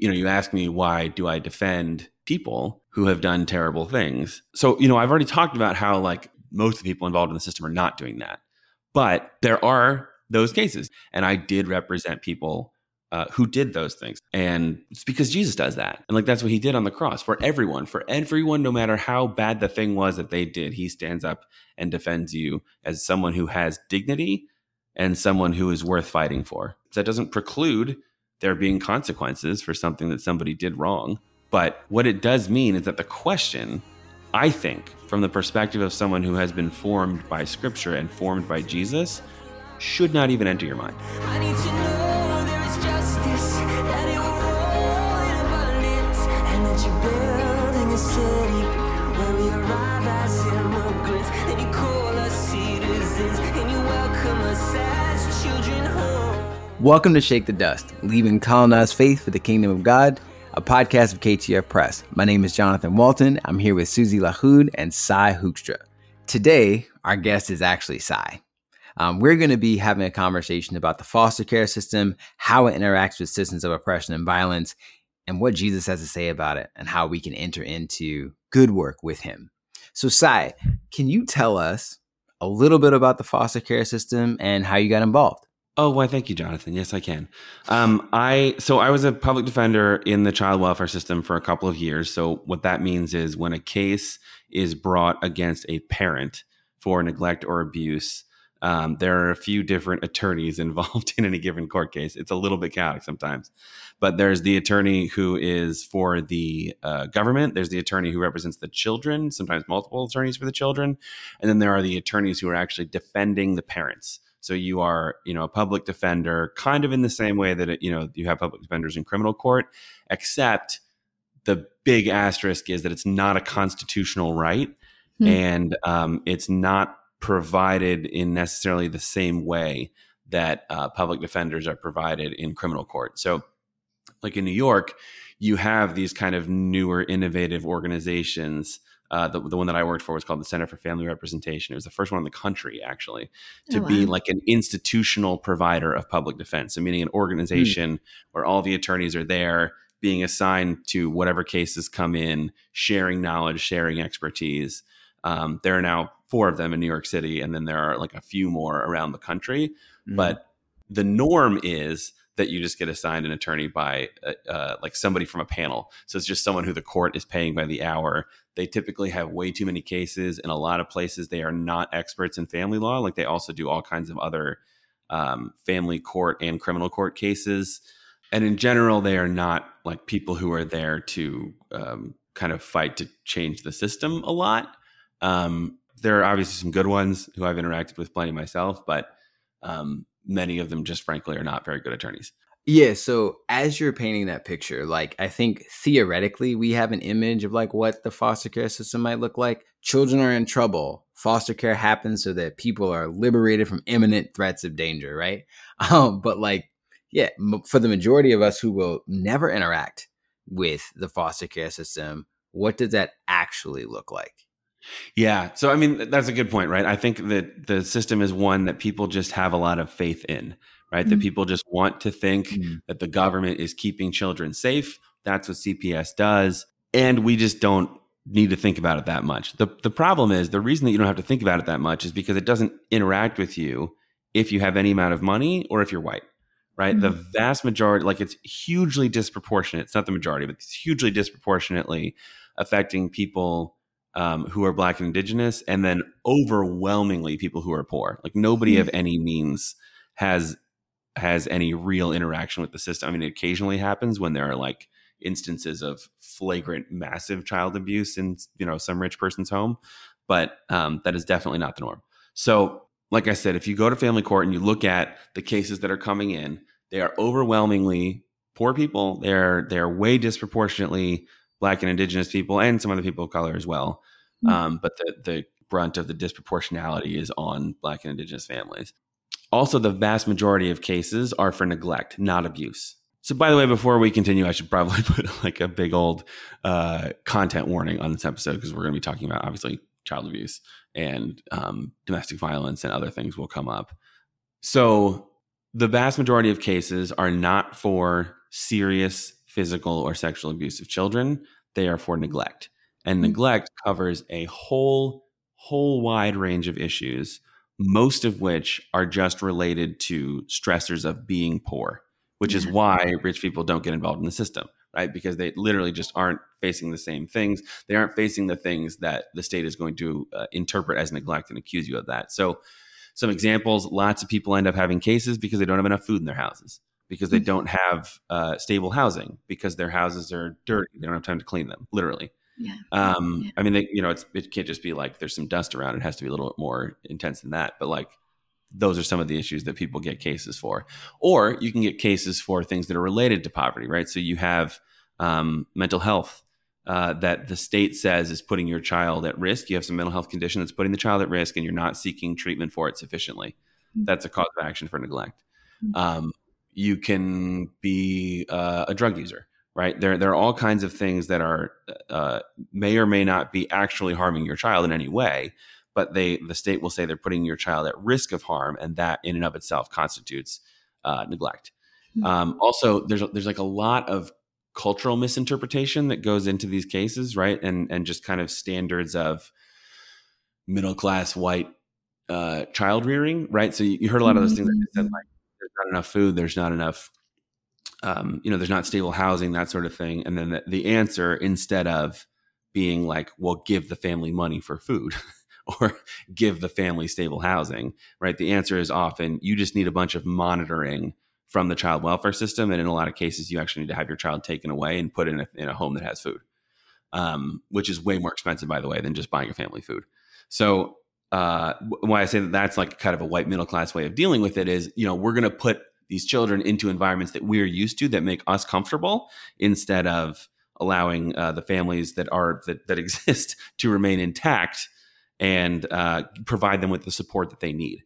You know, you ask me, why do I defend people who have done terrible things? So, you know, I've already talked about how like most of the people involved in the system are not doing that. But there are those cases. And I did represent people who did those things. And it's because Jesus does that. And like, that's what he did on the cross for everyone, no matter how bad the thing was that they did, he stands up and defends you as someone who has dignity and someone who is worth fighting for. So that doesn't preclude there being consequences for something that somebody did wrong. But what it does mean is that the question, I think, from the perspective of someone who has been formed by Scripture and formed by Jesus, should not even enter your mind. I need to know there is justice, that it will roll in abundance, and that you're building a city where we arrive as immigrants, and you call us citizens, and you welcome us as children home. Welcome to Shake the Dust, leaving colonized faith for the kingdom of God, a podcast of KTF Press. My name is Jonathan Walton. I'm here with Susie Lahoud and Cy Hoekstra. Today, our guest is actually Cy. We're going to be having a conversation about the foster care system, how it interacts with systems of oppression and violence, and what Jesus has to say about it, and how we can enter into good work with him. So, Cy, can you tell us a little bit about the foster care system and how you got involved? Oh, why, thank you, Jonathan. Yes, I can. I was a public defender in the child welfare system for a couple of years. So what that means is when a case is brought against a parent for neglect or abuse, there are a few different attorneys involved in any given court case. It's a little bit chaotic sometimes, but there's the attorney who is for the government. There's the attorney who represents the children, sometimes multiple attorneys for the children. And then there are the attorneys who are actually defending the parents. So you are, you know, a public defender kind of in the same way that, you know, you have public defenders in criminal court, except the big asterisk is that it's not a constitutional right. Mm-hmm. And it's not provided in necessarily the same way that public defenders are provided in criminal court. So like in New York, you have these kind of newer, innovative organizations. The one that I worked for was called the Center for Family Representation. It was the first one in the country, actually, to be like an institutional provider of public defense. So meaning an organization where all the attorneys are there, being assigned to whatever cases come in, sharing knowledge, sharing expertise. There are now 4 of them in New York City, and then there are like a few more around the country. Mm. But the norm is that you just get assigned an attorney by like somebody from a panel. So it's just someone who the court is paying by the hour. They typically have way too many cases. In a lot of places, they are not experts in family law. Like they also do all kinds of other family court and criminal court cases. And in general, they are not like people who are there to kind of fight to change the system a lot. There are obviously some good ones who I've interacted with plenty myself, but many of them just frankly are not very good attorneys. Yeah. So as you're painting that picture, like I think theoretically we have an image of like what the foster care system might look like. Children are in trouble. Foster care happens so that people are liberated from imminent threats of danger. Right. But like, yeah, for the majority of us who will never interact with the foster care system, what does that actually look like? Yeah. So, I mean, that's a good point, right? I think that the system is one that people just have a lot of faith in, right? Mm-hmm. That people just want to think that the government is keeping children safe. That's what CPS does. And we just don't need to think about it that much. The problem is the reason that you don't have to think about it that much is because it doesn't interact with you if you have any amount of money or if you're white, right? Mm-hmm. The vast majority, like it's hugely disproportionate. It's not the majority, but it's hugely disproportionately affecting people who are Black and Indigenous, and then overwhelmingly people who are poor. Like nobody of any means has any real interaction with the system. I mean, it occasionally happens when there are like instances of flagrant, massive child abuse in, you know, some rich person's home, but that is definitely not the norm. So, like I said, if you go to family court and you look at the cases that are coming in, they are overwhelmingly poor people. They're way disproportionately Black and Indigenous people, and some other people of color as well. But the brunt of the disproportionality is on Black and Indigenous families. Also, the vast majority of cases are for neglect, not abuse. So by the way, before we continue, I should probably put like a big old content warning on this episode because we're going to be talking about, obviously, child abuse and domestic violence and other things will come up. So the vast majority of cases are not for serious physical or sexual abuse of children, they are for neglect. And neglect covers a whole wide range of issues, most of which are just related to stressors of being poor, which is why rich people don't get involved in the system, right? Because they literally just aren't facing the same things. They aren't facing the things that the state is going to interpret as neglect and accuse you of that. So some examples, lots of people end up having cases because they don't have enough food in their houses, because they don't have stable housing, because their houses are dirty. They don't have time to clean them, literally. Yeah. I mean, they, you know, it can't just be like there's some dust around. It has to be a little bit more intense than that. But like, those are some of the issues that people get cases for. Or you can get cases for things that are related to poverty, right? So you have mental health that the state says is putting your child at risk. You have some mental health condition that's putting the child at risk, and you're not seeking treatment for it sufficiently. That's a cause of action for neglect. You can be a drug user. Right? There are all kinds of things that are may or may not be actually harming your child in any way, but the state will say they're putting your child at risk of harm, and that in and of itself constitutes neglect. Also, there's like a lot of cultural misinterpretation that goes into these cases, right? And just kind of standards of middle class white child rearing, right? So you heard a lot of those things like I said, like there's not enough food, there's not enough. There's not stable housing, that sort of thing. And then the answer, instead of being like, well, give the family money for food or give the family stable housing, right? The answer is often you just need a bunch of monitoring from the child welfare system. And in a lot of cases, you actually need to have your child taken away and put in a home that has food, which is way more expensive, by the way, than just buying your family food. So why I say that that's like kind of a white middle class way of dealing with it is, you know, we're going to put these children into environments that we're used to that make us comfortable instead of allowing the families that exist to remain intact and provide them with the support that they need.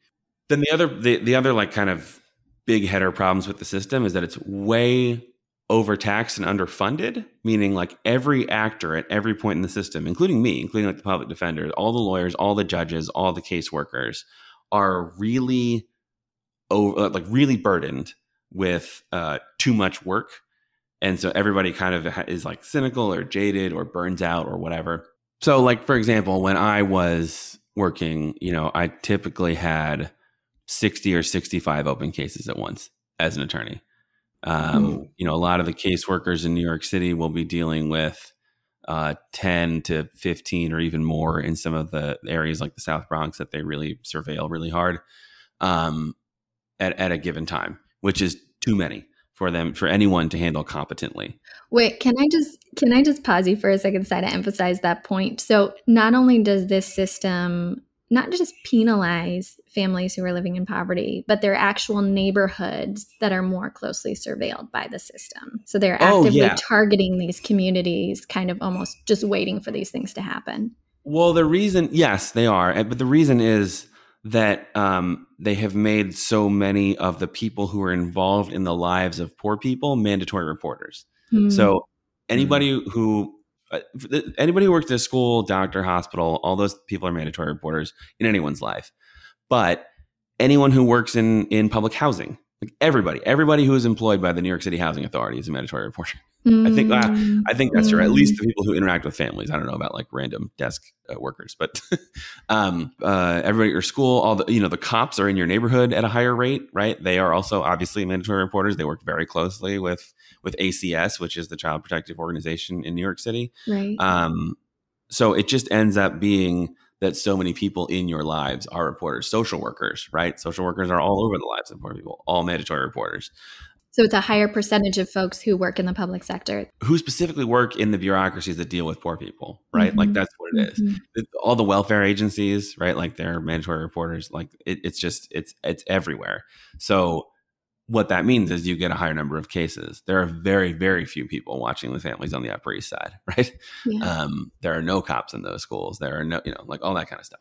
Then the other like kind of big header problems with the system is that it's way overtaxed and underfunded, meaning like every actor at every point in the system, including me, including like the public defender, all the lawyers, all the judges, all the caseworkers are really burdened with too much work. And so everybody kind of is like cynical or jaded or burns out or whatever. So like, for example, when I was working, you know, I typically had 60 or 65 open cases at once as an attorney. You know, a lot of the caseworkers in New York City will be dealing with 10 to 15 or even more in some of the areas like the South Bronx that they really surveil really hard. At a given time, which is too many for anyone to handle competently. Wait, can I just pause you for a second, Cy, to emphasize that point? So not only does this system not just penalize families who are living in poverty, but their actual neighborhoods that are more closely surveilled by the system. So they're actively targeting these communities, kind of almost just waiting for these things to happen. Well, the reason, yes, they are. But the reason is that they have made so many of the people who are involved in the lives of poor people mandatory reporters. So anybody who works at a school, doctor, hospital, all those people are mandatory reporters in anyone's life. But anyone who works in public housing, like everybody who is employed by the New York City Housing Authority is a mandatory reporter. I think that's true. At least the people who interact with families. I don't know about like random desk workers, but everybody at your school, all the cops are in your neighborhood at a higher rate, right? They are also obviously mandatory reporters. They work very closely with ACS, which is the Child Protective Organization in New York City. Right. So it just ends up being that so many people in your lives are reporters, social workers, right? Social workers are all over the lives of poor people, all mandatory reporters. So it's a higher percentage of folks who work in the public sector. Who specifically work in the bureaucracies that deal with poor people, right? Like that's what it is. All the welfare agencies, right? Like they're mandatory reporters. Like it's everywhere. So what that means is you get a higher number of cases. There are very, very few people watching the families on the Upper East Side, right? Yeah. There are no cops in those schools. There are no, like all that kind of stuff.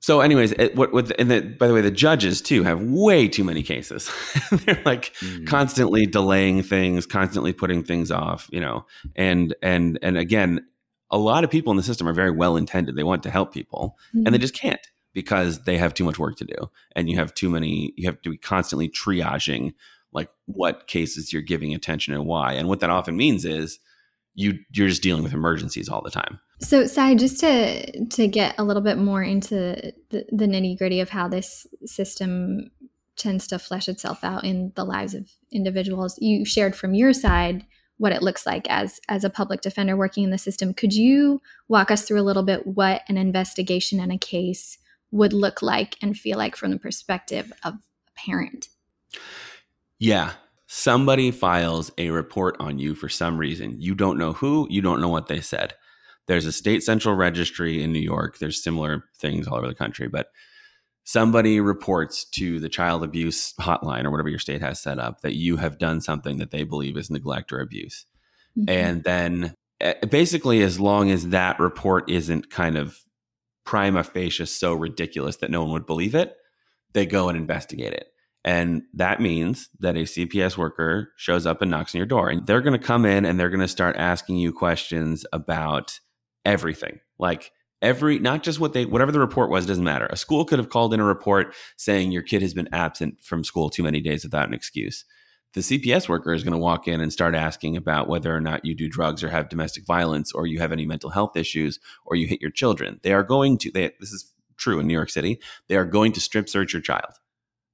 So anyways, by the way, the judges too have way too many cases. They're like constantly delaying things, constantly putting things off, and again, a lot of people in the system are very well-intended. They want to help people and they just can't because they have too much work to do and you have to be constantly triaging like what cases you're giving attention and why. And what that often means is you're just dealing with emergencies all the time. So, Cy, just to get a little bit more into the nitty-gritty of how this system tends to flesh itself out in the lives of individuals, you shared from your side what it looks like as a public defender working in the system. Could you walk us through a little bit what an investigation and a case would look like and feel like from the perspective of a parent? Yeah. Somebody files a report on you for some reason. You don't know who, you don't know what they said. There's a state central registry in New York. There's similar things all over the country, but somebody reports to the child abuse hotline or whatever your state has set up that you have done something that they believe is neglect or abuse. Mm-hmm. And then basically, as long as that report isn't kind of prima facie so ridiculous that no one would believe it, they go and investigate it. And that means that a CPS worker shows up and knocks on your door, and they're going to come in and they're going to start asking you questions about everything. Like, not just whatever the report was, doesn't matter. A school could have called in a report saying your kid has been absent from school too many days without an excuse. The CPS worker is going to walk in and start asking about whether or not you do drugs or have domestic violence or you have any mental health issues or you hit your children. This is true in New York City. They are going to strip search your child.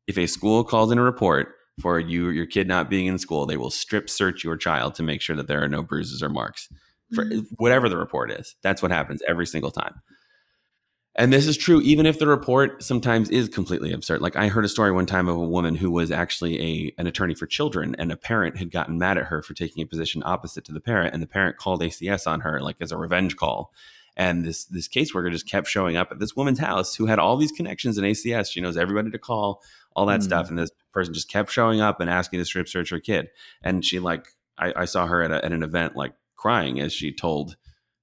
If a school calls in a report for your kid not being in school, they will strip search your child to make sure that there are no bruises or marks. For whatever the report is, that's what happens every single time. And this is true even if the report sometimes is completely absurd. Like, I heard a story one time of a woman who was actually an attorney for children, and a parent had gotten mad at her for taking a position opposite to the parent, and the parent called ACS on her, like, as a revenge call. And this caseworker just kept showing up at this woman's house who had all these connections in ACS. She knows everybody to call, all that stuff. And this person just kept showing up and asking to strip search her kid. And she, like, I saw her at an event, like, crying as she told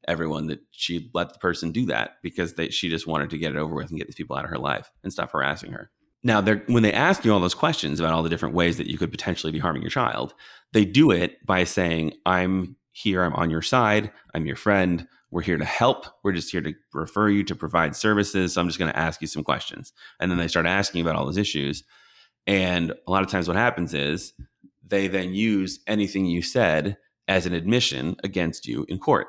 everyone that she let the person do that because she just wanted to get it over with and get these people out of her life and stop harassing her. Now, when they ask you all those questions about all the different ways that you could potentially be harming your child, they do it by saying, I'm here, I'm on your side, I'm your friend, we're here to help, we're just here to refer you, to provide services, so I'm just going to ask you some questions. And then they start asking about all those issues. And a lot of times what happens is they then use anything you said as an admission against you in court.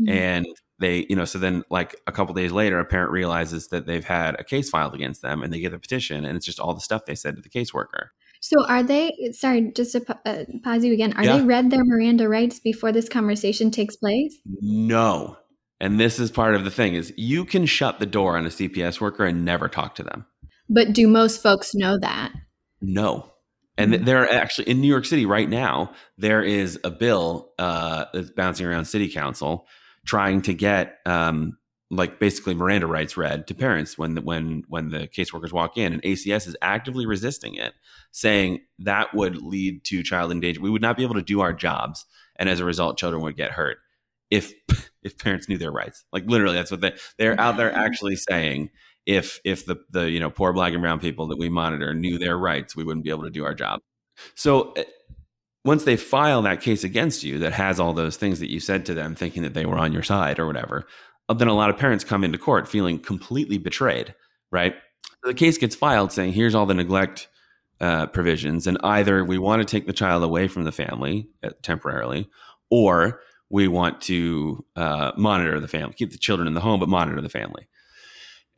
Mm-hmm. And they, so then, like, a couple of days later, a parent realizes that they've had a case filed against them and they get a petition, and it's just all the stuff they said to the caseworker. So are they, sorry, just to pause you again, they read their Miranda rights before this conversation takes place? No. And this is part of the thing is you can shut the door on a CPS worker and never talk to them. But do most folks know that? No. And there are actually, in New York City right now, there is a bill that's bouncing around city council trying to get basically Miranda rights read to parents when the caseworkers walk in. And ACS is actively resisting it, saying that would lead to child endangerment. We would not be able to do our jobs. And as a result, children would get hurt if parents knew their rights. Like, literally, that's what they're out there actually saying. If the poor black and brown people that we monitor knew their rights, we wouldn't be able to do our job. So once they file that case against you that has all those things that you said to them, thinking that they were on your side or whatever, then a lot of parents come into court feeling completely betrayed, right? So the case gets filed saying, here's all the neglect provisions, and either we want to take the child away from the family temporarily, or we want to monitor the family, keep the children in the home, but monitor the family.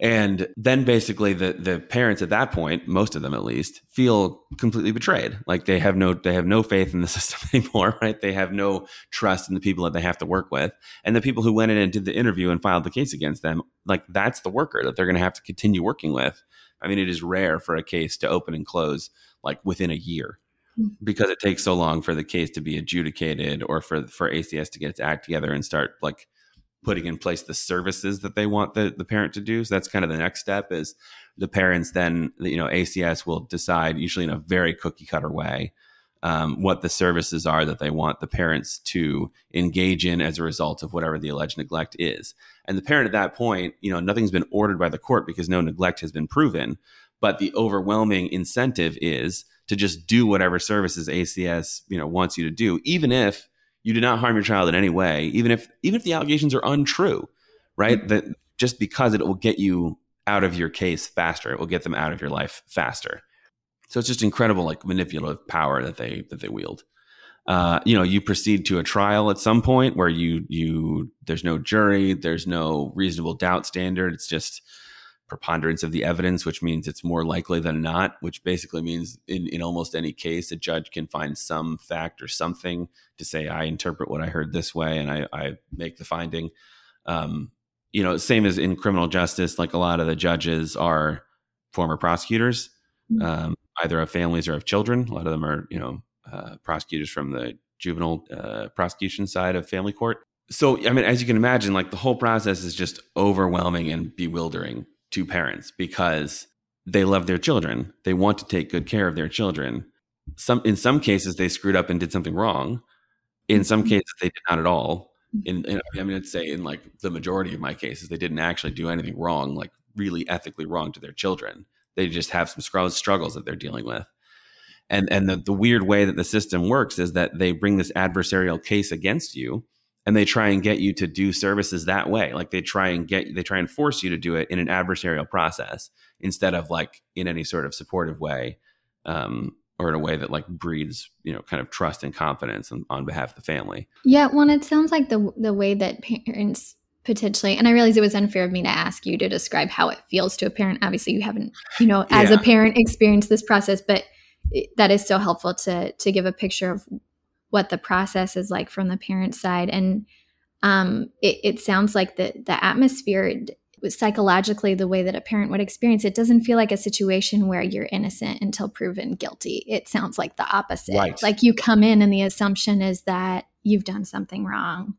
And then basically the parents at that point, most of them at least, feel completely betrayed. Like, they have no faith in the system anymore, right? They have no trust in the people that they have to work with. And the people who went in and did the interview and filed the case against them, like, that's the worker that they're going to have to continue working with. I mean, it is rare for a case to open and close like within a year because it takes so long for the case to be adjudicated or for ACS to get its act together and start, like, putting in place the services that they want the parent to do. So that's kind of the next step is the parents then, ACS will decide, usually in a very cookie cutter way, what the services are that they want the parents to engage in as a result of whatever the alleged neglect is. And the parent at that point, nothing's been ordered by the court because no neglect has been proven, but the overwhelming incentive is to just do whatever services ACS, wants you to do, even if you did not harm your child in any way, even if the allegations are untrue, right? Mm-hmm. That just because it will get you out of your case faster, it will get them out of your life faster. So it's just incredible, like, manipulative power that they wield. You know, you proceed to a trial at some point where you there's no jury, there's no reasonable doubt standard. It's just preponderance of the evidence, which means it's more likely than not, which basically means in almost any case, a judge can find some fact or something to say, I interpret what I heard this way and I make the finding. You know, same as in criminal justice, like a lot of the judges are former prosecutors, either of families or of children. A lot of them are, you know, prosecutors from the juvenile prosecution side of family court. So, I mean, as you can imagine, like, the whole process is just overwhelming and bewildering to parents because they love their children. They want to take good care of their children. In some cases, they screwed up and did something wrong. In some cases, they did not at all. I'd say in, like, the majority of my cases, they didn't actually do anything wrong, like really ethically wrong to their children. They just have some struggles that they're dealing with. And the weird way that the system works is that they bring this adversarial case against you, and they try and get you to do services that way. Like, they try and force you to do it in an adversarial process instead of, like, in any sort of supportive way, or in a way that, like, breeds, you know, kind of trust and confidence on behalf of the family. Yeah. Well, and it sounds like the way that parents potentially, and I realize it was unfair of me to ask you to describe how it feels to a parent. Obviously you haven't, you know, as a parent, experienced this process, but that is so helpful to give a picture of what the process is like from the parent side. And it sounds like the atmosphere, psychologically, the way that a parent would experience it, doesn't feel like a situation where you're innocent until proven guilty. It sounds like the opposite. Right. Like, you come in and the assumption is that you've done something wrong.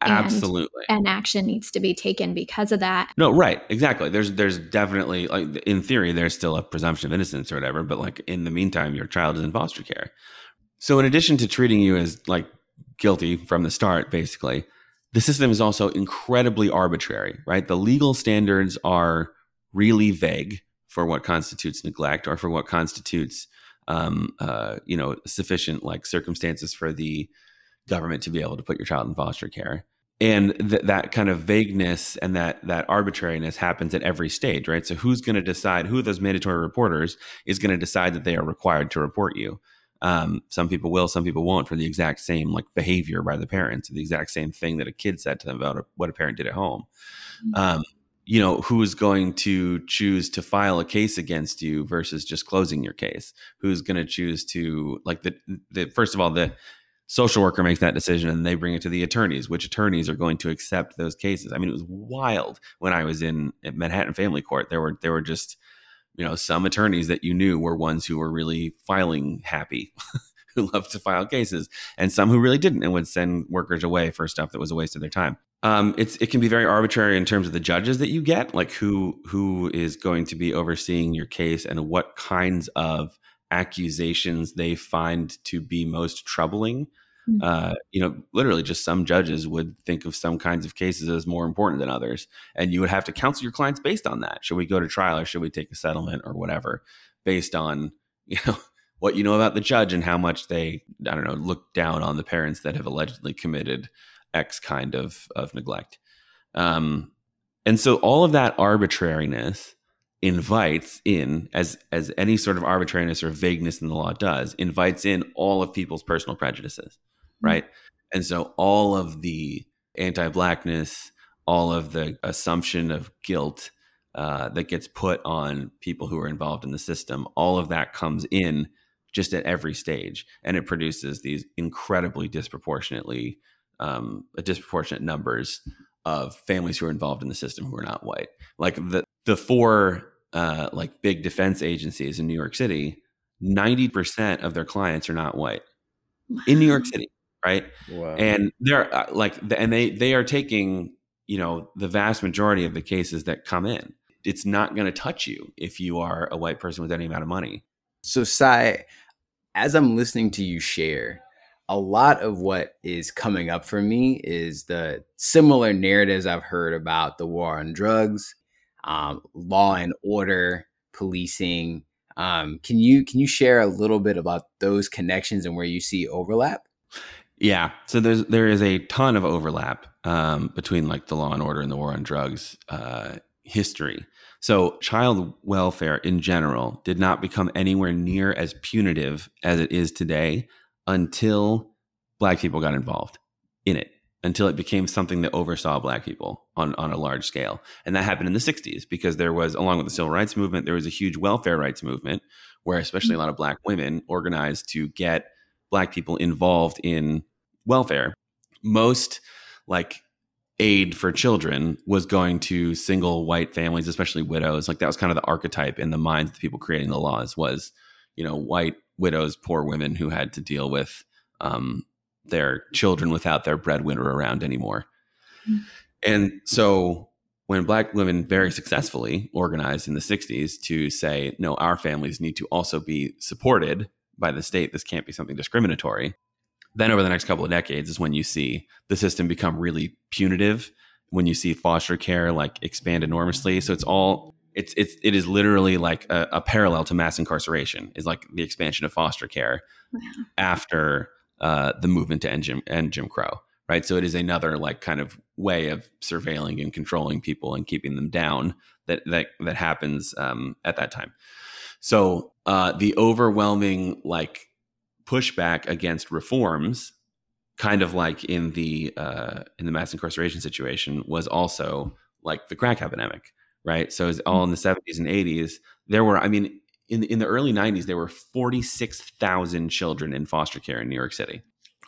Absolutely. And action needs to be taken because of that. No, right. Exactly. There's definitely, like, in theory, there's still a presumption of innocence or whatever, but, like, in the meantime, your child is in foster care. So in addition to treating you as, like, guilty from the start, basically, the system is also incredibly arbitrary, right? The legal standards are really vague for what constitutes neglect or for what constitutes, you know, sufficient, like, circumstances for the government to be able to put your child in foster care. And that kind of vagueness and that arbitrariness happens at every stage, right? So who's going to decide, who of those mandatory reporters is going to decide that they are required to report you? Some people will, some people won't, for the exact same, like, behavior by the parents, the exact same thing that a kid said to them about what a parent did at home. You know, who's going to choose to file a case against you versus just closing your case? Who's going to choose to, like, first of all, the social worker makes that decision, and they bring it to the attorneys, which attorneys are going to accept those cases. I mean, it was wild when I was at Manhattan Family Court. There were just, you know, some attorneys that you knew were ones who were really filing happy, who loved to file cases, and some who really didn't and would send workers away for stuff that was a waste of their time. It can be very arbitrary in terms of the judges that you get, like who is going to be overseeing your case and what kinds of accusations they find to be most troubling. You know, literally just some judges would think of some kinds of cases as more important than others, and you would have to counsel your clients based on that. Should we go to trial, or should we take a settlement or whatever, based on, you know, what you know about the judge and how much they, I don't know, look down on the parents that have allegedly committed X kind of neglect. And so all of that arbitrariness invites in, as any sort of arbitrariness or vagueness in the law does, invites in all of people's personal prejudices, right? And so all of the anti-Blackness, all of the assumption of guilt that gets put on people who are involved in the system, all of that comes in just at every stage. And it produces these incredibly disproportionate numbers of families who are involved in the system who are not white. Like the four like big defense agencies in New York City, 90% of their clients are not white. Wow. In New York City, right? Wow. And they're they are taking, you know, the vast majority of the cases that come in. It's not going to touch you if you are a white person with any amount of money. So, Cy, as I'm listening to you share, a lot of what is coming up for me is the similar narratives I've heard about the war on drugs, law and order, policing. Can you share a little bit about those connections and where you see overlap? Yeah. So there is a ton of overlap between like the law and order and the war on drugs history. So child welfare in general did not become anywhere near as punitive as it is today until Black people got involved in it, until it became something that oversaw Black people on a large scale. And that happened in the 60s because there was, along with the civil rights movement, there was a huge welfare rights movement where especially a lot of Black women organized to get Black people involved in welfare. Most like aid for children was going to single white families, especially widows. Like that was kind of the archetype in the minds of the people creating the laws was, you know, white widows, poor women who had to deal with their children without their breadwinner around anymore. Mm-hmm. And so when Black women very successfully organized in the 60s to say, no, our families need to also be supported by the state. This can't be something discriminatory. Then over the next couple of decades is when you see the system become really punitive, when you see foster care like expand enormously. So it is literally like a parallel to mass incarceration is like the expansion of foster care after the movement to end Jim Crow, right? So it is another like kind of way of surveilling and controlling people and keeping them down that happens at that time. So the overwhelming like pushback against reforms, kind of like in the mass incarceration situation, was also like the crack epidemic, right? So it's all in the 70s and 80s. There were, I mean, in the early 90s, there were 46,000 children in foster care in New York City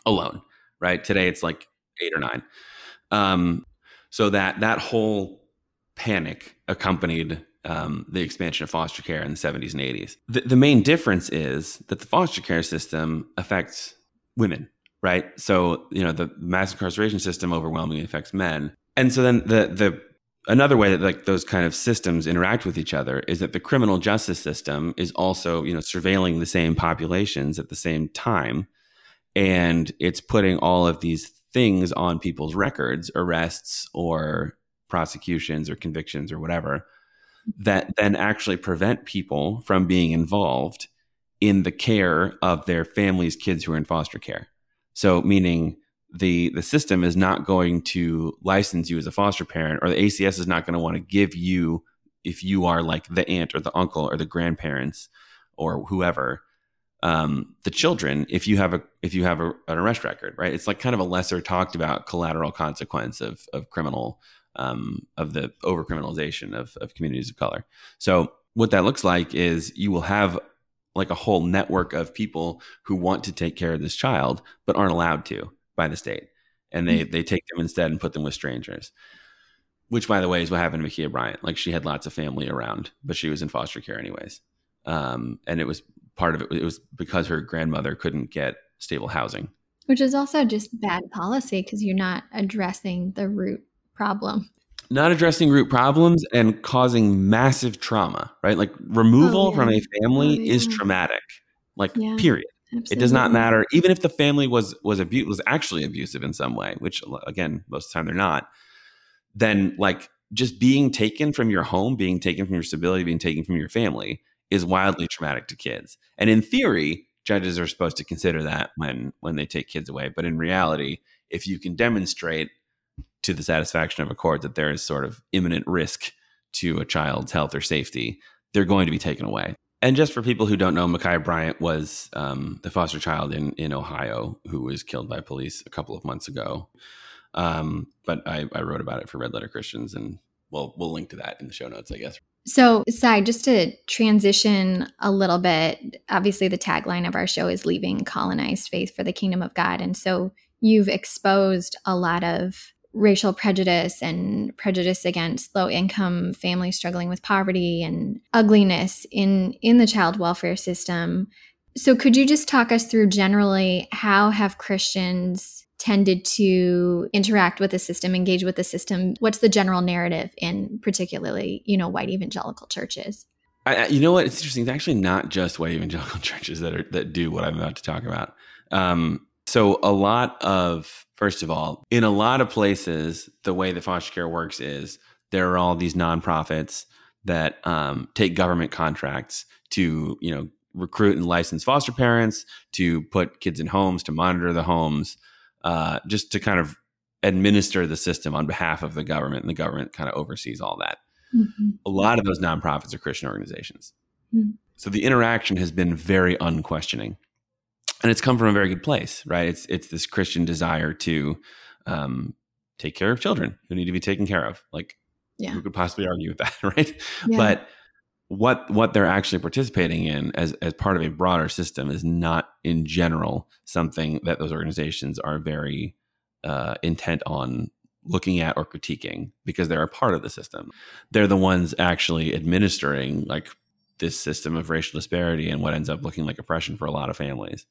alone, right? Today it's like 8 or 9. So that whole panic accompanied the expansion of foster care in the 70s and 80s. The main difference is that the foster care system affects women, right? So, you know, the mass incarceration system overwhelmingly affects men. And so then another way that like those kind of systems interact with each other is that the criminal justice system is also, you know, surveilling the same populations at the same time. And it's putting all of these things on people's records, arrests or prosecutions or convictions or whatever, that then actually prevent people from being involved in the care of their families' kids who are in foster care. So meaning the system is not going to license you as a foster parent, or the ACS is not going to want to give you, if you are like the aunt or the uncle or the grandparents or whoever, the children, if you have an arrest record, right? It's like kind of a lesser talked about collateral consequence of criminal of the overcriminalization of communities of color. So what that looks like is you will have like a whole network of people who want to take care of this child, but aren't allowed to by the state. And they take them instead and put them with strangers, which by the way is what happened to Ma'Khia Bryant. Like she had lots of family around, but she was in foster care anyways. And it was because her grandmother couldn't get stable housing. Which is also just bad policy because you're not addressing the root problem. Not addressing root problems and causing massive trauma, right? Like removal from a family is traumatic, like period. Absolutely. It does not matter. Even if the family was actually abusive in some way, which again, most of the time they're not, then like just being taken from your home, being taken from your stability, being taken from your family is wildly traumatic to kids. And in theory, judges are supposed to consider that when they take kids away. But in reality, if you can demonstrate to the satisfaction of a court that there is sort of imminent risk to a child's health or safety, they're going to be taken away. And just for people who don't know, Ma'Khia Bryant was the foster child in Ohio who was killed by police a couple of months ago. But I wrote about it for Red Letter Christians, and we'll link to that in the show notes, I guess. So, Cy, just to transition a little bit, obviously the tagline of our show is Leaving Colonized Faith for the Kingdom of God. And so you've exposed a lot of racial prejudice and prejudice against low-income families struggling with poverty and ugliness in the child welfare system. So could you just talk us through generally how have Christians tended to interact with the system, engage with the system? What's the general narrative in particularly, you know, white evangelical churches? You know what? It's interesting. It's actually not just white evangelical churches that do what I'm about to talk about. So first of all, in a lot of places, the way that foster care works is there are all these nonprofits that take government contracts to, you know, recruit and license foster parents, to put kids in homes, to monitor the homes, just to kind of administer the system on behalf of the government, and the government kind of oversees all that. Mm-hmm. A lot of those nonprofits are Christian organizations. Mm-hmm. So the interaction has been very unquestioning, and it's come from a very good place, right? It's this Christian desire to take care of children who need to be taken care of. Like, yeah. Who could possibly argue with that, right? Yeah. But what they're actually participating in as part of a broader system is not, in general, something that those organizations are very intent on looking at or critiquing, because they're a part of the system. They're the ones actually administering like this system of racial disparity and what ends up looking like oppression for a lot of families.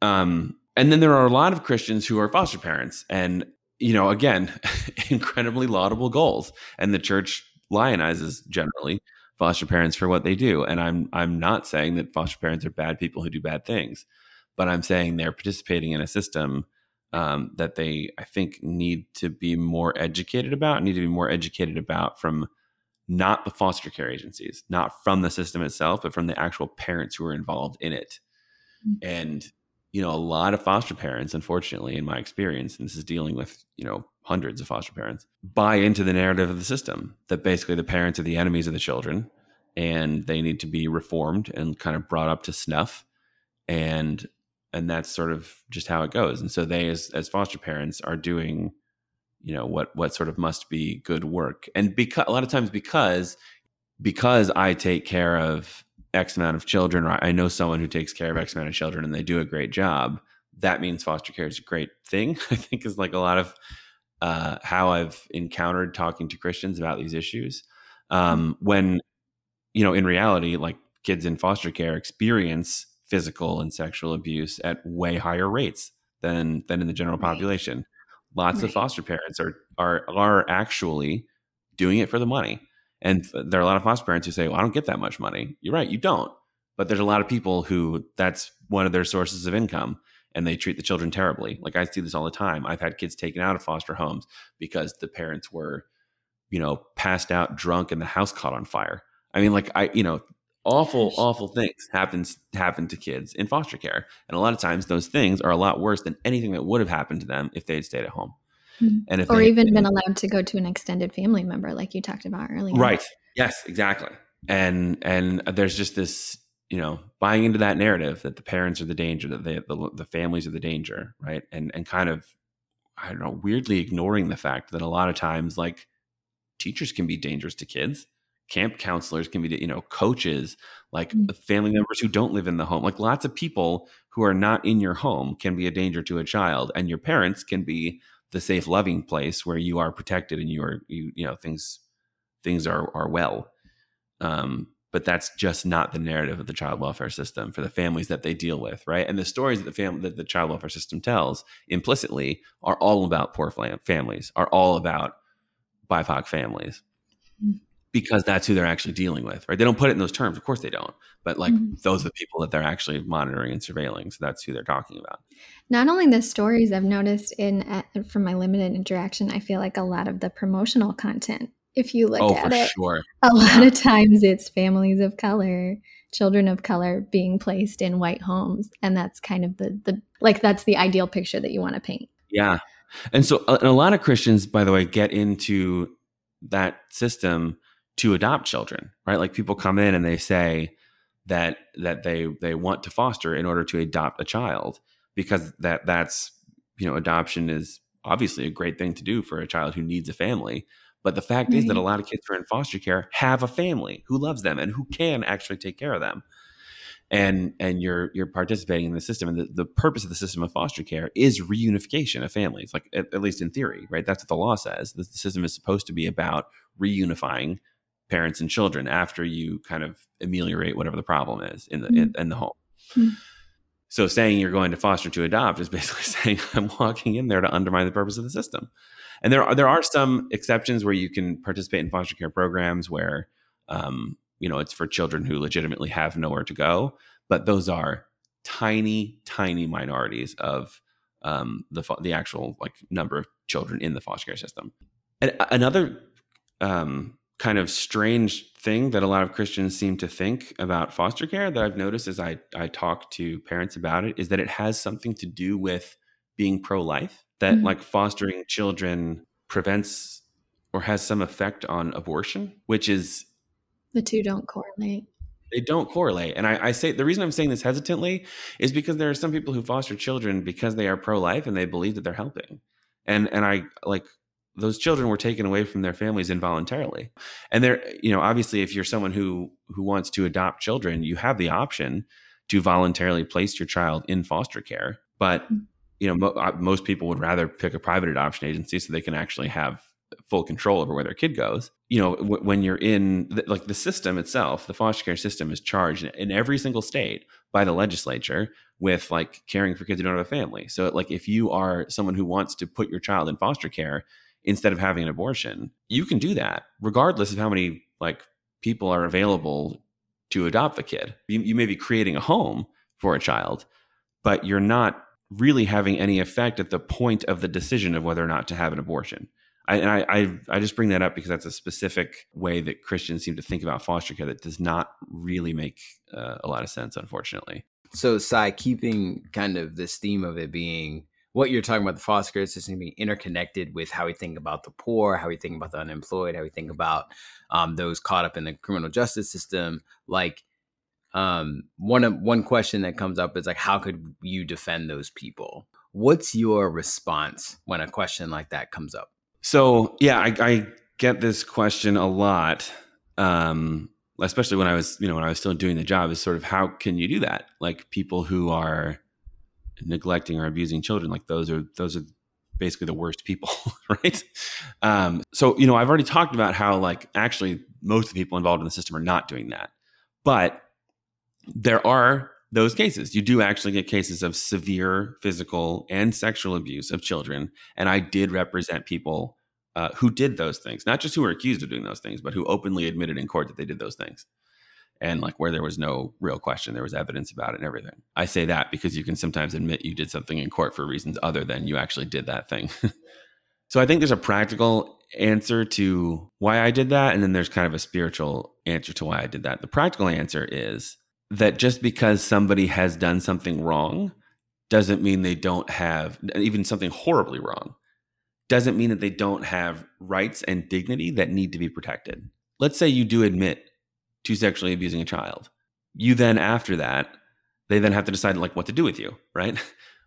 And then there are a lot of Christians who are foster parents, and, you know, again, incredibly laudable goals. And the church lionizes generally foster parents for what they do. And I'm not saying that foster parents are bad people who do bad things, but I'm saying they're participating in a system that they, I think, need to be more educated about from not the foster care agencies, not from the system itself, but from the actual parents who are involved in it. Mm-hmm. And, you know, a lot of foster parents, unfortunately, in my experience, and this is dealing with, you know, hundreds of foster parents, buy into the narrative of the system that basically the parents are the enemies of the children and they need to be reformed and kind of brought up to snuff. And that's sort of just how it goes. And so they, as foster parents, are doing, you know, what sort of must be good work. And because a lot of times, because I take care of X amount of children, or I know someone who takes care of X amount of children and they do a great job, that means foster care is a great thing, I think, is like a lot of how I've encountered talking to Christians about these issues. When, you know, in reality, like, kids in foster care experience physical and sexual abuse at way higher rates than in the general population. Lots of foster parents are actually doing it for the money. And there are a lot of foster parents who say, well, I don't get that much money. You're right, you don't. But there's a lot of people who that's one of their sources of income, and they treat the children terribly. Like, I see this all the time. I've had kids taken out of foster homes because the parents were, you know, passed out drunk and the house caught on fire. I mean, like, awful things happen to kids in foster care. And a lot of times those things are a lot worse than anything that would have happened to them if they had stayed at home. Mm-hmm. And if been allowed to go to an extended family member, like you talked about earlier. Right. Yes, exactly. And there's just this, you know, buying into that narrative that the parents are the danger, that the families are the danger, right? And kind of, I don't know, weirdly ignoring the fact that a lot of times, like, teachers can be dangerous to kids. Camp counselors can be, you know, coaches, like, mm-hmm. family members who don't live in the home, like, lots of people who are not in your home can be a danger to a child, and your parents can be the safe, loving place where you are protected and you know, things are well. But that's just not the narrative of the child welfare system for the families that they deal with, right? And the stories that the child welfare system tells implicitly are all about poor families, are all about BIPOC families. Mm-hmm. Because that's who they're actually dealing with, right? They don't put it in those terms. Of course they don't. But, like, mm-hmm. those are the people that they're actually monitoring and surveilling. So that's who they're talking about. Not only the stories I've noticed from my limited interaction, I feel like a lot of the promotional content, if you look at it, sure. A lot of times it's families of color, children of color being placed in white homes. And that's kind of that's the ideal picture that you want to paint. Yeah. And so and a lot of Christians, by the way, get into that system to adopt children, right? Like, people come in and they say that they want to foster in order to adopt a child, because that's, you know, adoption is obviously a great thing to do for a child who needs a family. But the fact is that a lot of kids who are in foster care have a family who loves them and who can actually take care of them. And you're participating in the system. And the purpose of the system of foster care is reunification of families, like, at least in theory, right? That's what the law says. The system is supposed to be about reunifying parents and children after you kind of ameliorate whatever the problem is in the home. Mm-hmm. So saying you're going to foster to adopt is basically saying I'm walking in there to undermine the purpose of the system. And there are some exceptions where you can participate in foster care programs where, you know, it's for children who legitimately have nowhere to go. But those are tiny, tiny minorities of the actual, like, number of children in the foster care system. And another kind of strange thing that a lot of Christians seem to think about foster care that I've noticed as I talk to parents about it is that it has something to do with being pro-life, that, mm-hmm. like, fostering children prevents or has some effect on abortion, which is... The two don't correlate. They don't correlate. And I say the reason I'm saying this hesitantly is because there are some people who foster children because they are pro-life and they believe that they're helping. And I like those children were taken away from their families involuntarily. And they're, you know, obviously if you're someone who wants to adopt children, you have the option to voluntarily place your child in foster care. But, you know, most people would rather pick a private adoption agency so they can actually have full control over where their kid goes. You know, when you're in like the system itself, the foster care system is charged in every single state by the legislature with like caring for kids who don't have a family. So like if you are someone who wants to put your child in foster care instead of having an abortion, you can do that regardless of how many like people are available to adopt the kid. You may be creating a home for a child, but you're not really having any effect at the point of the decision of whether or not to have an abortion. I just bring that up because that's a specific way that Christians seem to think about foster care that does not really make a lot of sense, unfortunately. So, Cy, keeping kind of this theme of it being what you're talking about, the foster care system being interconnected with how we think about the poor, how we think about the unemployed, how we think about those caught up in the criminal justice system. Like one question that comes up is like, how could you defend those people? What's your response when a question like that comes up? So, yeah, I get this question a lot, especially when I was, you know, when I was still doing the job, is sort of how can you do that? Like people who are neglecting or abusing children, like those are basically the worst people, right? So, you know, I've already talked about how like actually most of the people involved in the system are not doing that. But there are those cases. You do actually get cases of severe physical and sexual abuse of children. And I did represent people who did those things, not just who were accused of doing those things, but who openly admitted in court that they did those things. And like where there was no real question, there was evidence about it and everything. I say that because you can sometimes admit you did something in court for reasons other than you actually did that thing. So I think there's a practical answer to why I did that. And then there's kind of a spiritual answer to why I did that. The practical answer is that just because somebody has done something wrong doesn't mean they don't have, even something horribly wrong, doesn't mean that they don't have rights and dignity that need to be protected. Let's say you do admit to sexually abusing a child. You then, after that, they then have to decide like what to do with you, right?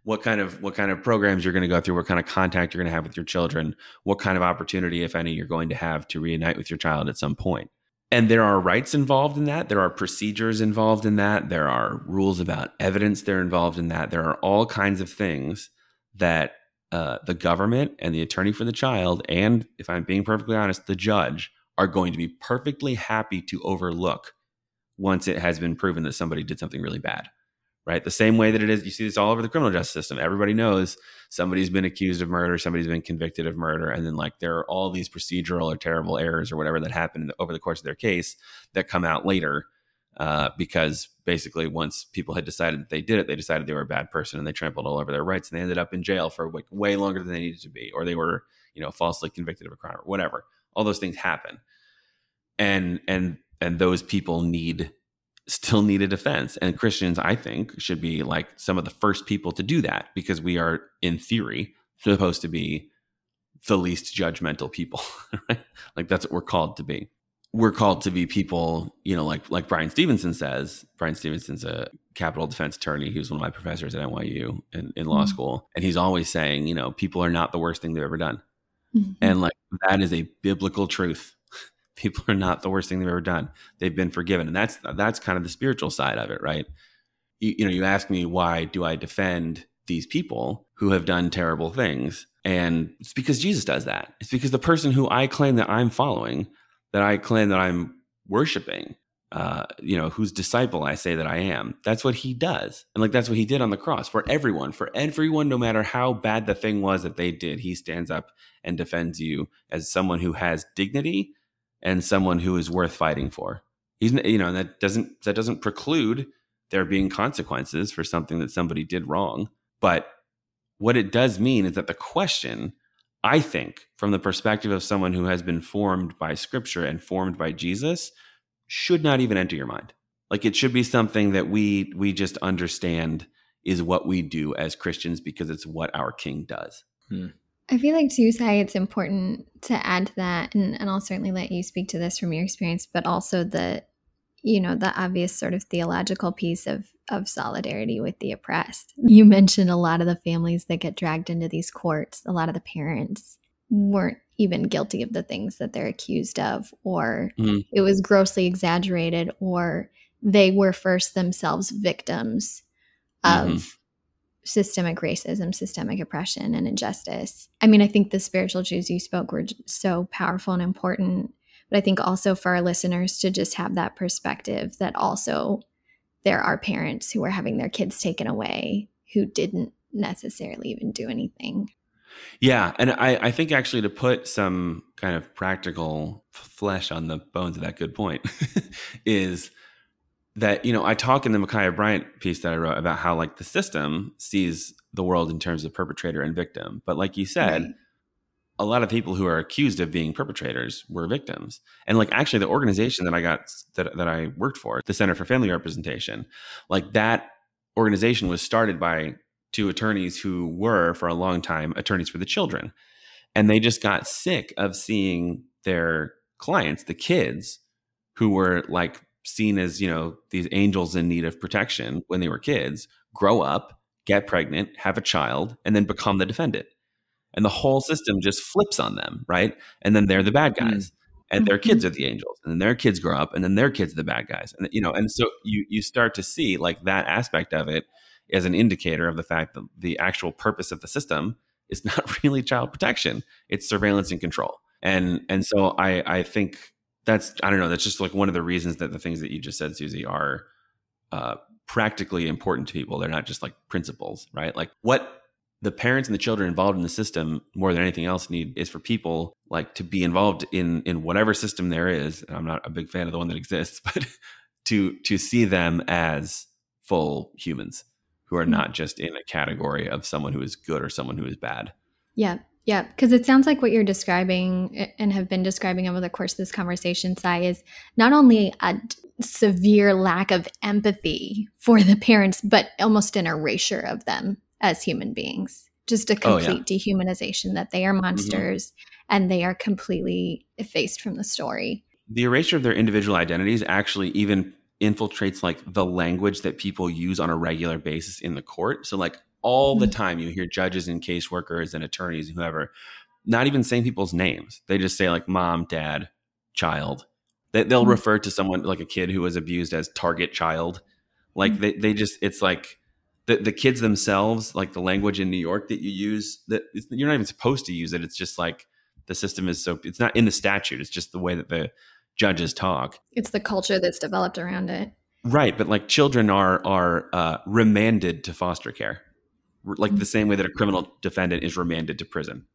What kind of programs you're going to go through, what kind of contact you're going to have with your children, what kind of opportunity, if any, you're going to have to reunite with your child at some point. And there are rights involved in that. There are procedures involved in that. There are rules about evidence that are involved in that. There are all kinds of things that the government and the attorney for the child, and if I'm being perfectly honest, the judge are going to be perfectly happy to overlook once it has been proven that somebody did something really bad, right? The same way that it is, you see this all over the criminal justice system. Everybody knows somebody's been accused of murder, somebody's been convicted of murder, and then like there are all these procedural or terrible errors or whatever that happened over the course of their case that come out later because basically once people had decided that they did it, they decided they were a bad person and they trampled all over their rights and they ended up in jail for like way longer than they needed to be, or they were, you know, falsely convicted of a crime or whatever. All those things happen, and those people still need a defense. And Christians, I think, should be like some of the first people to do that because we are, in theory, supposed to be the least judgmental people, right? Like that's what we're called to be. We're called to be people, you know, like Brian Stevenson says. Brian Stevenson's a capital defense attorney. He was one of my professors at NYU in law school. And he's always saying, you know, people are not the worst thing they've ever done. Mm-hmm. And like that is a biblical truth. People are not the worst thing they've ever done. They've been forgiven. And that's kind of the spiritual side of it, right? You know, you ask me, why do I defend these people who have done terrible things? And it's because Jesus does that. It's because the person who I claim that I'm following, that I claim that I'm worshiping, you know, whose disciple I say that I am, that's what he does. And like, that's what he did on the cross for everyone, no matter how bad the thing was that they did, he stands up and defends you as someone who has dignity and someone who is worth fighting for. He's, you know, that doesn't preclude there being consequences for something that somebody did wrong. But what it does mean is that the question, I think, from the perspective of someone who has been formed by Scripture and formed by Jesus, should not even enter your mind. Like it should be something that we just understand is what we do as Christians because it's what our King does. Hmm. I feel like too, Cy, it's important to add to that, and I'll certainly let you speak to this from your experience, but also the, you know, the obvious sort of theological piece of solidarity with the oppressed. You mentioned a lot of the families that get dragged into these courts, a lot of the parents weren't even guilty of the things that they're accused of, or it was grossly exaggerated, or they were first themselves victims of systemic racism, systemic oppression, and injustice. I mean, I think the spiritual truths you spoke were so powerful and important, but I think also for our listeners to just have that perspective that also there are parents who are having their kids taken away who didn't necessarily even do anything. Yeah. And I think actually to put some kind of practical flesh on the bones of that good point is that, you know, I talk in the Ma'Khia Bryant piece that I wrote about how like the system sees the world in terms of perpetrator and victim. But like you said, right, a lot of people who are accused of being perpetrators were victims. And like actually the organization that I got that I worked for, the Center for Family Representation, like that organization was started by two attorneys who were for a long time attorneys for the children. And they just got sick of seeing their clients, the kids who were like seen as, you know, these angels in need of protection when they were kids, grow up, get pregnant, have a child, and then become the defendant. And the whole system just flips on them, right? And then they're the bad guys, and their kids are the angels, and then their kids grow up, and then their kids are the bad guys. And, you know, and so you start to see like that aspect of it as an indicator of the fact that the actual purpose of the system is not really child protection, it's surveillance and control. And so I think that's, I don't know, that's just like one of the reasons that the things that you just said, Susie, are practically important to people. They're not just like principles, right? Like what the parents and the children involved in the system more than anything else need is for people like to be involved in whatever system there is. And I'm not a big fan of the one that exists, but to see them as full humans who are not just in a category of someone who is good or someone who is bad. Yeah. Yeah. Because it sounds like what you're describing and have been describing over the course of this conversation, Cy, is not only a severe lack of empathy for the parents, but almost an erasure of them as human beings, just a complete dehumanization that they are monsters and they are completely effaced from the story. The erasure of their individual identities actually even infiltrates like the language that people use on a regular basis in the court. So like all the time you hear judges and caseworkers and attorneys and whoever not even saying people's names. They just say like mom, dad, child. They'll refer to someone like a kid who was abused as target child. Like they just, it's like the kids themselves, like the language in New York that you use, that you're not even supposed to use it. It's just like the system is so, it's not in the statute. It's just the way that the judges talk. It's the culture that's developed around it. Right. But like children are remanded to foster care, like the same way that a criminal defendant is remanded to prison.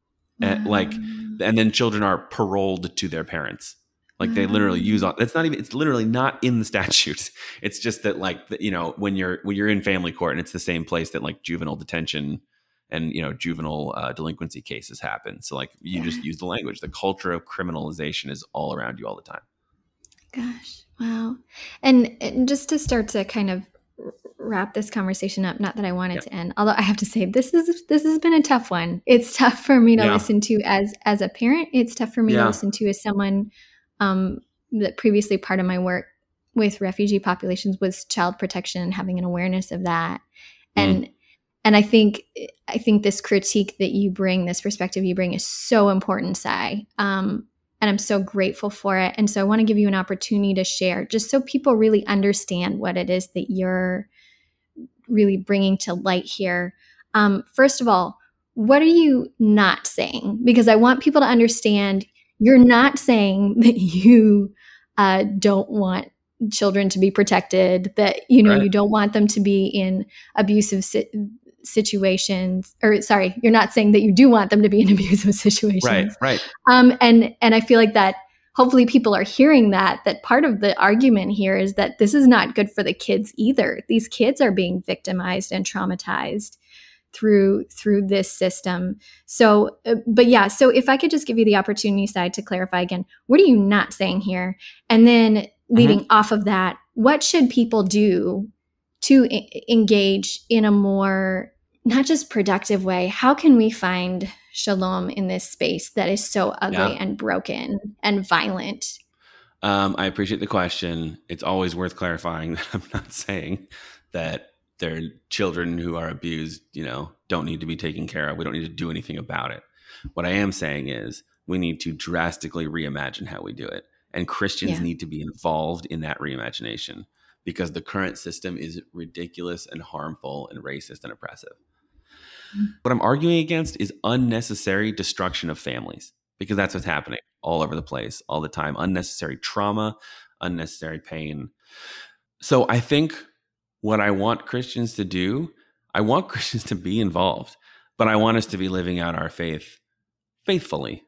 And like, and then children are paroled to their parents. Like they literally use, that's not even, it's literally not in the statute. It's just that like, you know, when you're in family court and it's the same place that like juvenile detention and, you know, juvenile delinquency cases happen. So like you just use the language, the culture of criminalization is all around you all the time. Gosh, wow. And just to start to kind of wrap this conversation up, not that I wanted to end, although I have to say this has been a tough one. It's tough for me to listen to as a parent. It's tough for me to listen to as someone that previously part of my work with refugee populations was child protection and having an awareness of that. And I think this critique that you bring, this perspective you bring is so important, Cy. And I'm so grateful for it. And so I want to give you an opportunity to share just so people really understand what it is that you're really bringing to light here. First of all, what are you not saying? Because I want people to understand you're not saying that you don't want children to be protected, that, you know, you don't want them to be in abusive situations, or sorry, you're not saying that you do want them to be in abusive situations. Right. And I feel like that hopefully people are hearing that part of the argument here is that this is not good for the kids either. These kids are being victimized and traumatized through this system. So, but yeah, so if I could just give you the opportunity, side to clarify again, what are you not saying here? And then leading off of that, what should people do to engage in a more, not just productive way? How can we find shalom in this space that is so ugly and broken and violent? I appreciate the question. It's always worth clarifying that I'm not saying that their children who are abused, you know, don't need to be taken care of. We don't need to do anything about it. What I am saying is we need to drastically reimagine how we do it. And Christians need to be involved in that reimagination, because the current system is ridiculous and harmful and racist and oppressive. What I'm arguing against is unnecessary destruction of families, because that's what's happening all over the place, all the time. Unnecessary trauma, unnecessary pain. So I think what I want Christians to do, I want Christians to be involved, but I want us to be living out our faith faithfully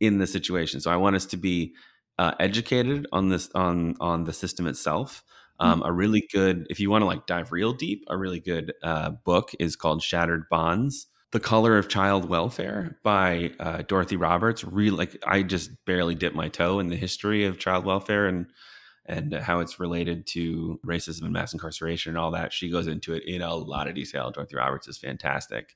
in the situation. So I want us to be educated on this, on the system itself. A really good, if you want to like dive real deep, a really good book is called Shattered Bonds, The Color of Child Welfare by Dorothy Roberts. I just barely dipped my toe in the history of child welfare and how it's related to racism and mass incarceration and all that. She goes into it in a lot of detail. Dorothy Roberts is fantastic.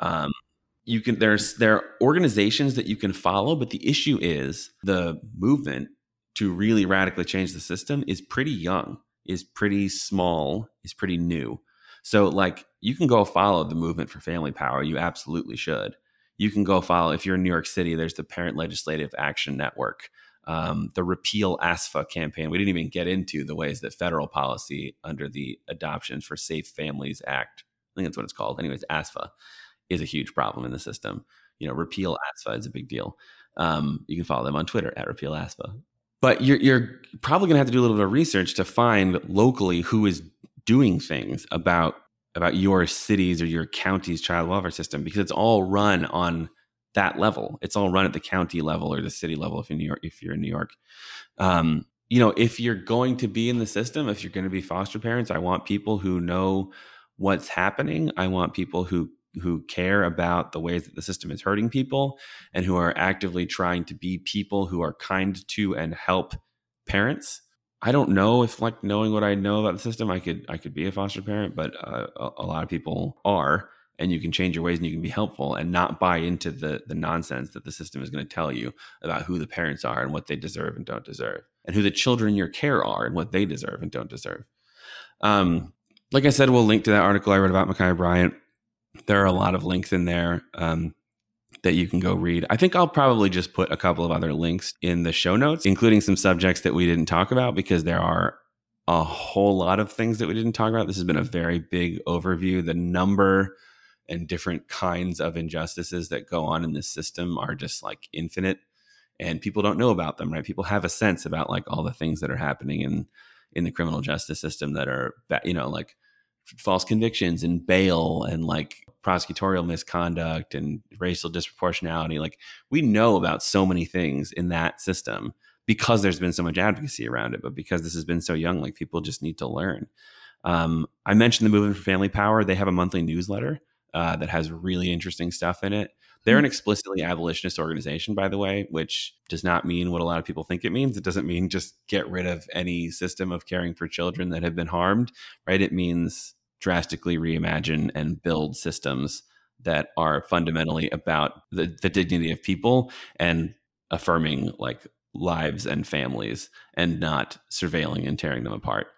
There are organizations that you can follow, but the issue is the movement to really radically change the system is pretty young, is pretty small, is pretty new. So like, you can go follow the Movement for Family Power. You absolutely should. You can go follow, if you're in New York City, there's the Parent Legislative Action Network, the Repeal ASFA campaign. We didn't even get into the ways that federal policy under the Adoption for Safe Families Act, I think that's what it's called. Anyways, ASFA is a huge problem in the system. You know, Repeal ASFA is a big deal. You can follow them on Twitter at Repeal ASFA. But you're probably going to have to do a little bit of research to find locally who is doing things about your city's or your county's child welfare system, because it's all run on that level. It's all run at the county level or the city level if you're in New York. You know, if you're going to be in the system, if you're going to be foster parents, I want people who know what's happening. I want people who care about the ways that the system is hurting people and who are actively trying to be people who are kind to and help parents. I don't know if, like, knowing what I know about the system, I could be a foster parent, but a lot of people are, and you can change your ways and you can be helpful and not buy into the nonsense that the system is going to tell you about who the parents are and what they deserve and don't deserve, and who the children in your care are and what they deserve and don't deserve. Like I said, we'll link to that article I wrote about Ma'Khia Bryant. There are a lot of links in there that you can go read. I think I'll probably just put a couple of other links in the show notes, including some subjects that we didn't talk about, because there are a whole lot of things that we didn't talk about. This has been a very big overview. The number and different kinds of injustices that go on in this system are just like infinite, and people don't know about them, right? People have a sense about like all the things that are happening in the criminal justice system that are, you know, like false convictions and bail and like prosecutorial misconduct and racial disproportionality. Like, we know about so many things in that system because there's been so much advocacy around it, but because this has been so young, like, people just need to learn. I mentioned the Movement for Family Power. They have a monthly newsletter that has really interesting stuff in it. They're an explicitly abolitionist organization, by the way, which does not mean what a lot of people think it means. It doesn't mean just get rid of any system of caring for children that have been harmed, right? It means drastically reimagine and build systems that are fundamentally about the dignity of people and affirming like lives and families, and not surveilling and tearing them apart.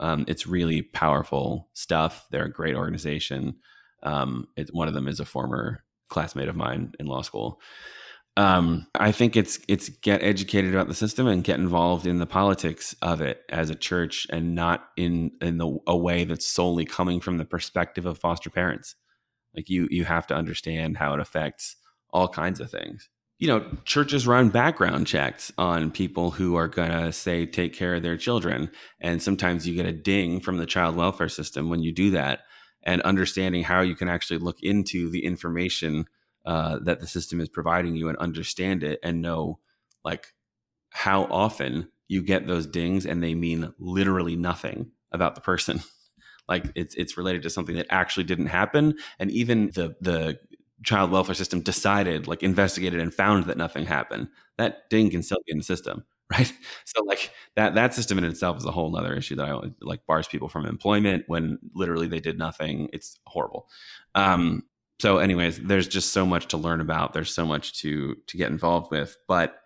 It's really powerful stuff. They're a great organization. One of them is a former classmate of mine in law school. I think it's get educated about the system and get involved in the politics of it as a church, and not in a way that's solely coming from the perspective of foster parents. Like, you have to understand how it affects all kinds of things. You know, churches run background checks on people who are going to say, take care of their children. And sometimes you get a ding from the child welfare system when you do that, and understanding how you can actually look into the information that the system is providing you and understand it, and know like how often you get those dings and they mean literally nothing about the person. Like, it's related to something that actually didn't happen. And even the child welfare system decided, like, investigated and found that nothing happened. That ding can still be in the system, right? So like that system in itself is a whole nother issue that I like bars people from employment when literally they did nothing. It's horrible. So anyways, there's just so much to learn about. There's so much to get involved with. But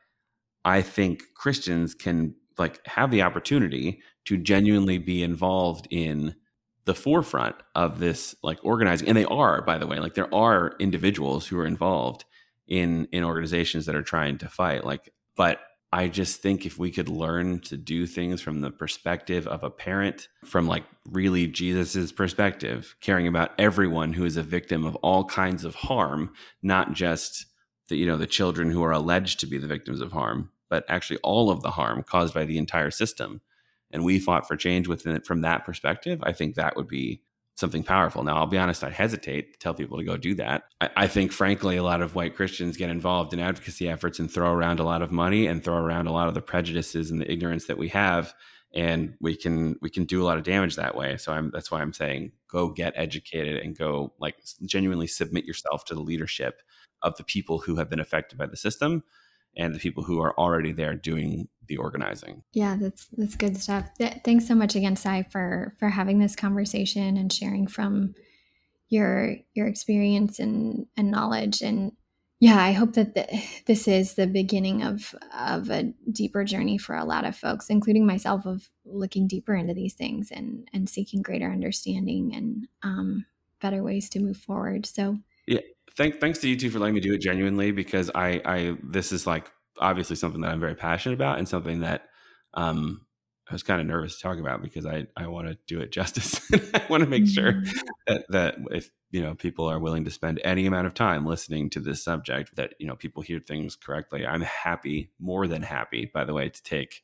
I think Christians can like have the opportunity to genuinely be involved in the forefront of this like organizing. And they are, by the way, like there are individuals who are involved in organizations that are trying to fight. Like, but I just think if we could learn to do things from the perspective of a parent, from like really Jesus's perspective, caring about everyone who is a victim of all kinds of harm, not just the, you know, the children who are alleged to be the victims of harm, but actually all of the harm caused by the entire system. And we fought for change within it from that perspective. I think that would be something powerful. Now, I'll be honest, I hesitate to tell people to go do that. I think, frankly, a lot of white Christians get involved in advocacy efforts and throw around a lot of money and throw around a lot of the prejudices and the ignorance that we have. And we can do a lot of damage that way. So that's why I'm saying go get educated and go like genuinely submit yourself to the leadership of the people who have been affected by the system and the people who are already there doing the organizing. Yeah, that's good stuff. Thanks so much again, Cy, for having this conversation and sharing from your experience and knowledge. And yeah, I hope that this is the beginning of a deeper journey for a lot of folks, including myself, of looking deeper into these things and seeking greater understanding and better ways to move forward. So yeah, thanks to you two for letting me do it genuinely, because I this is like obviously something that I'm very passionate about and something that I was kind of nervous to talk about because I want to do it justice. I want to make sure that if, you know, people are willing to spend any amount of time listening to this subject, that, you know, people hear things correctly. I'm happy, more than happy, by the way, to take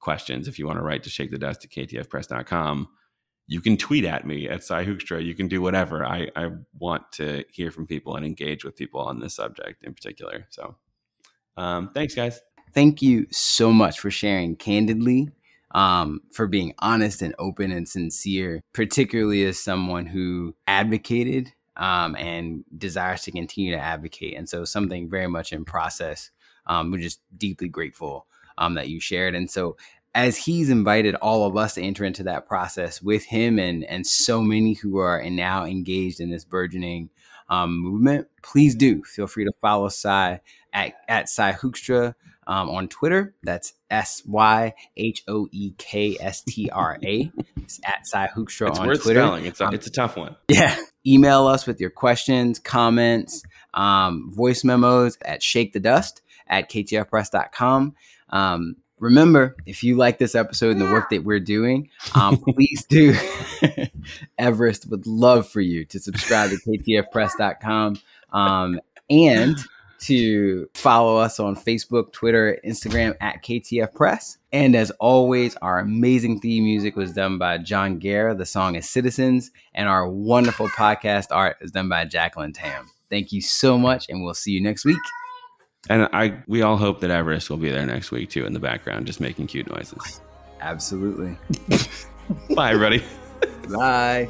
questions. If you want to write to Shake the Dust at ktfpress.com, you can tweet at me at Cy Hoekstra. You can do whatever. I want to hear from people and engage with people on this subject in particular. So thanks, guys. Thank you so much for sharing candidly, for being honest and open and sincere, particularly as someone who advocated and desires to continue to advocate. And so something very much in process. We're just deeply grateful that you shared. And so as he's invited all of us to enter into that process with him and so many who are now engaged in this burgeoning movement, please do feel free to follow Cy at Cy Hoekstra on Twitter. That's SYHOEKSTRA. At Cy Hoekstra on Twitter. It's worth spelling. It's a tough one. Yeah. Email us with your questions, comments, voice memos at shakethedust@ktfpress.com. Remember, if you like this episode and the work that we're doing, please do. Everest would love for you to subscribe to ktfpress.com and to follow us on Facebook, Twitter, Instagram at KTF Press. And as always, our amazing theme music was done by John Gare. The song is Citizens. And our wonderful podcast art is done by Jacqueline Tam. Thank you so much, and we'll see you next week. And we all hope that Everest will be there next week, too, in the background, just making cute noises. Absolutely. Bye, everybody. Bye.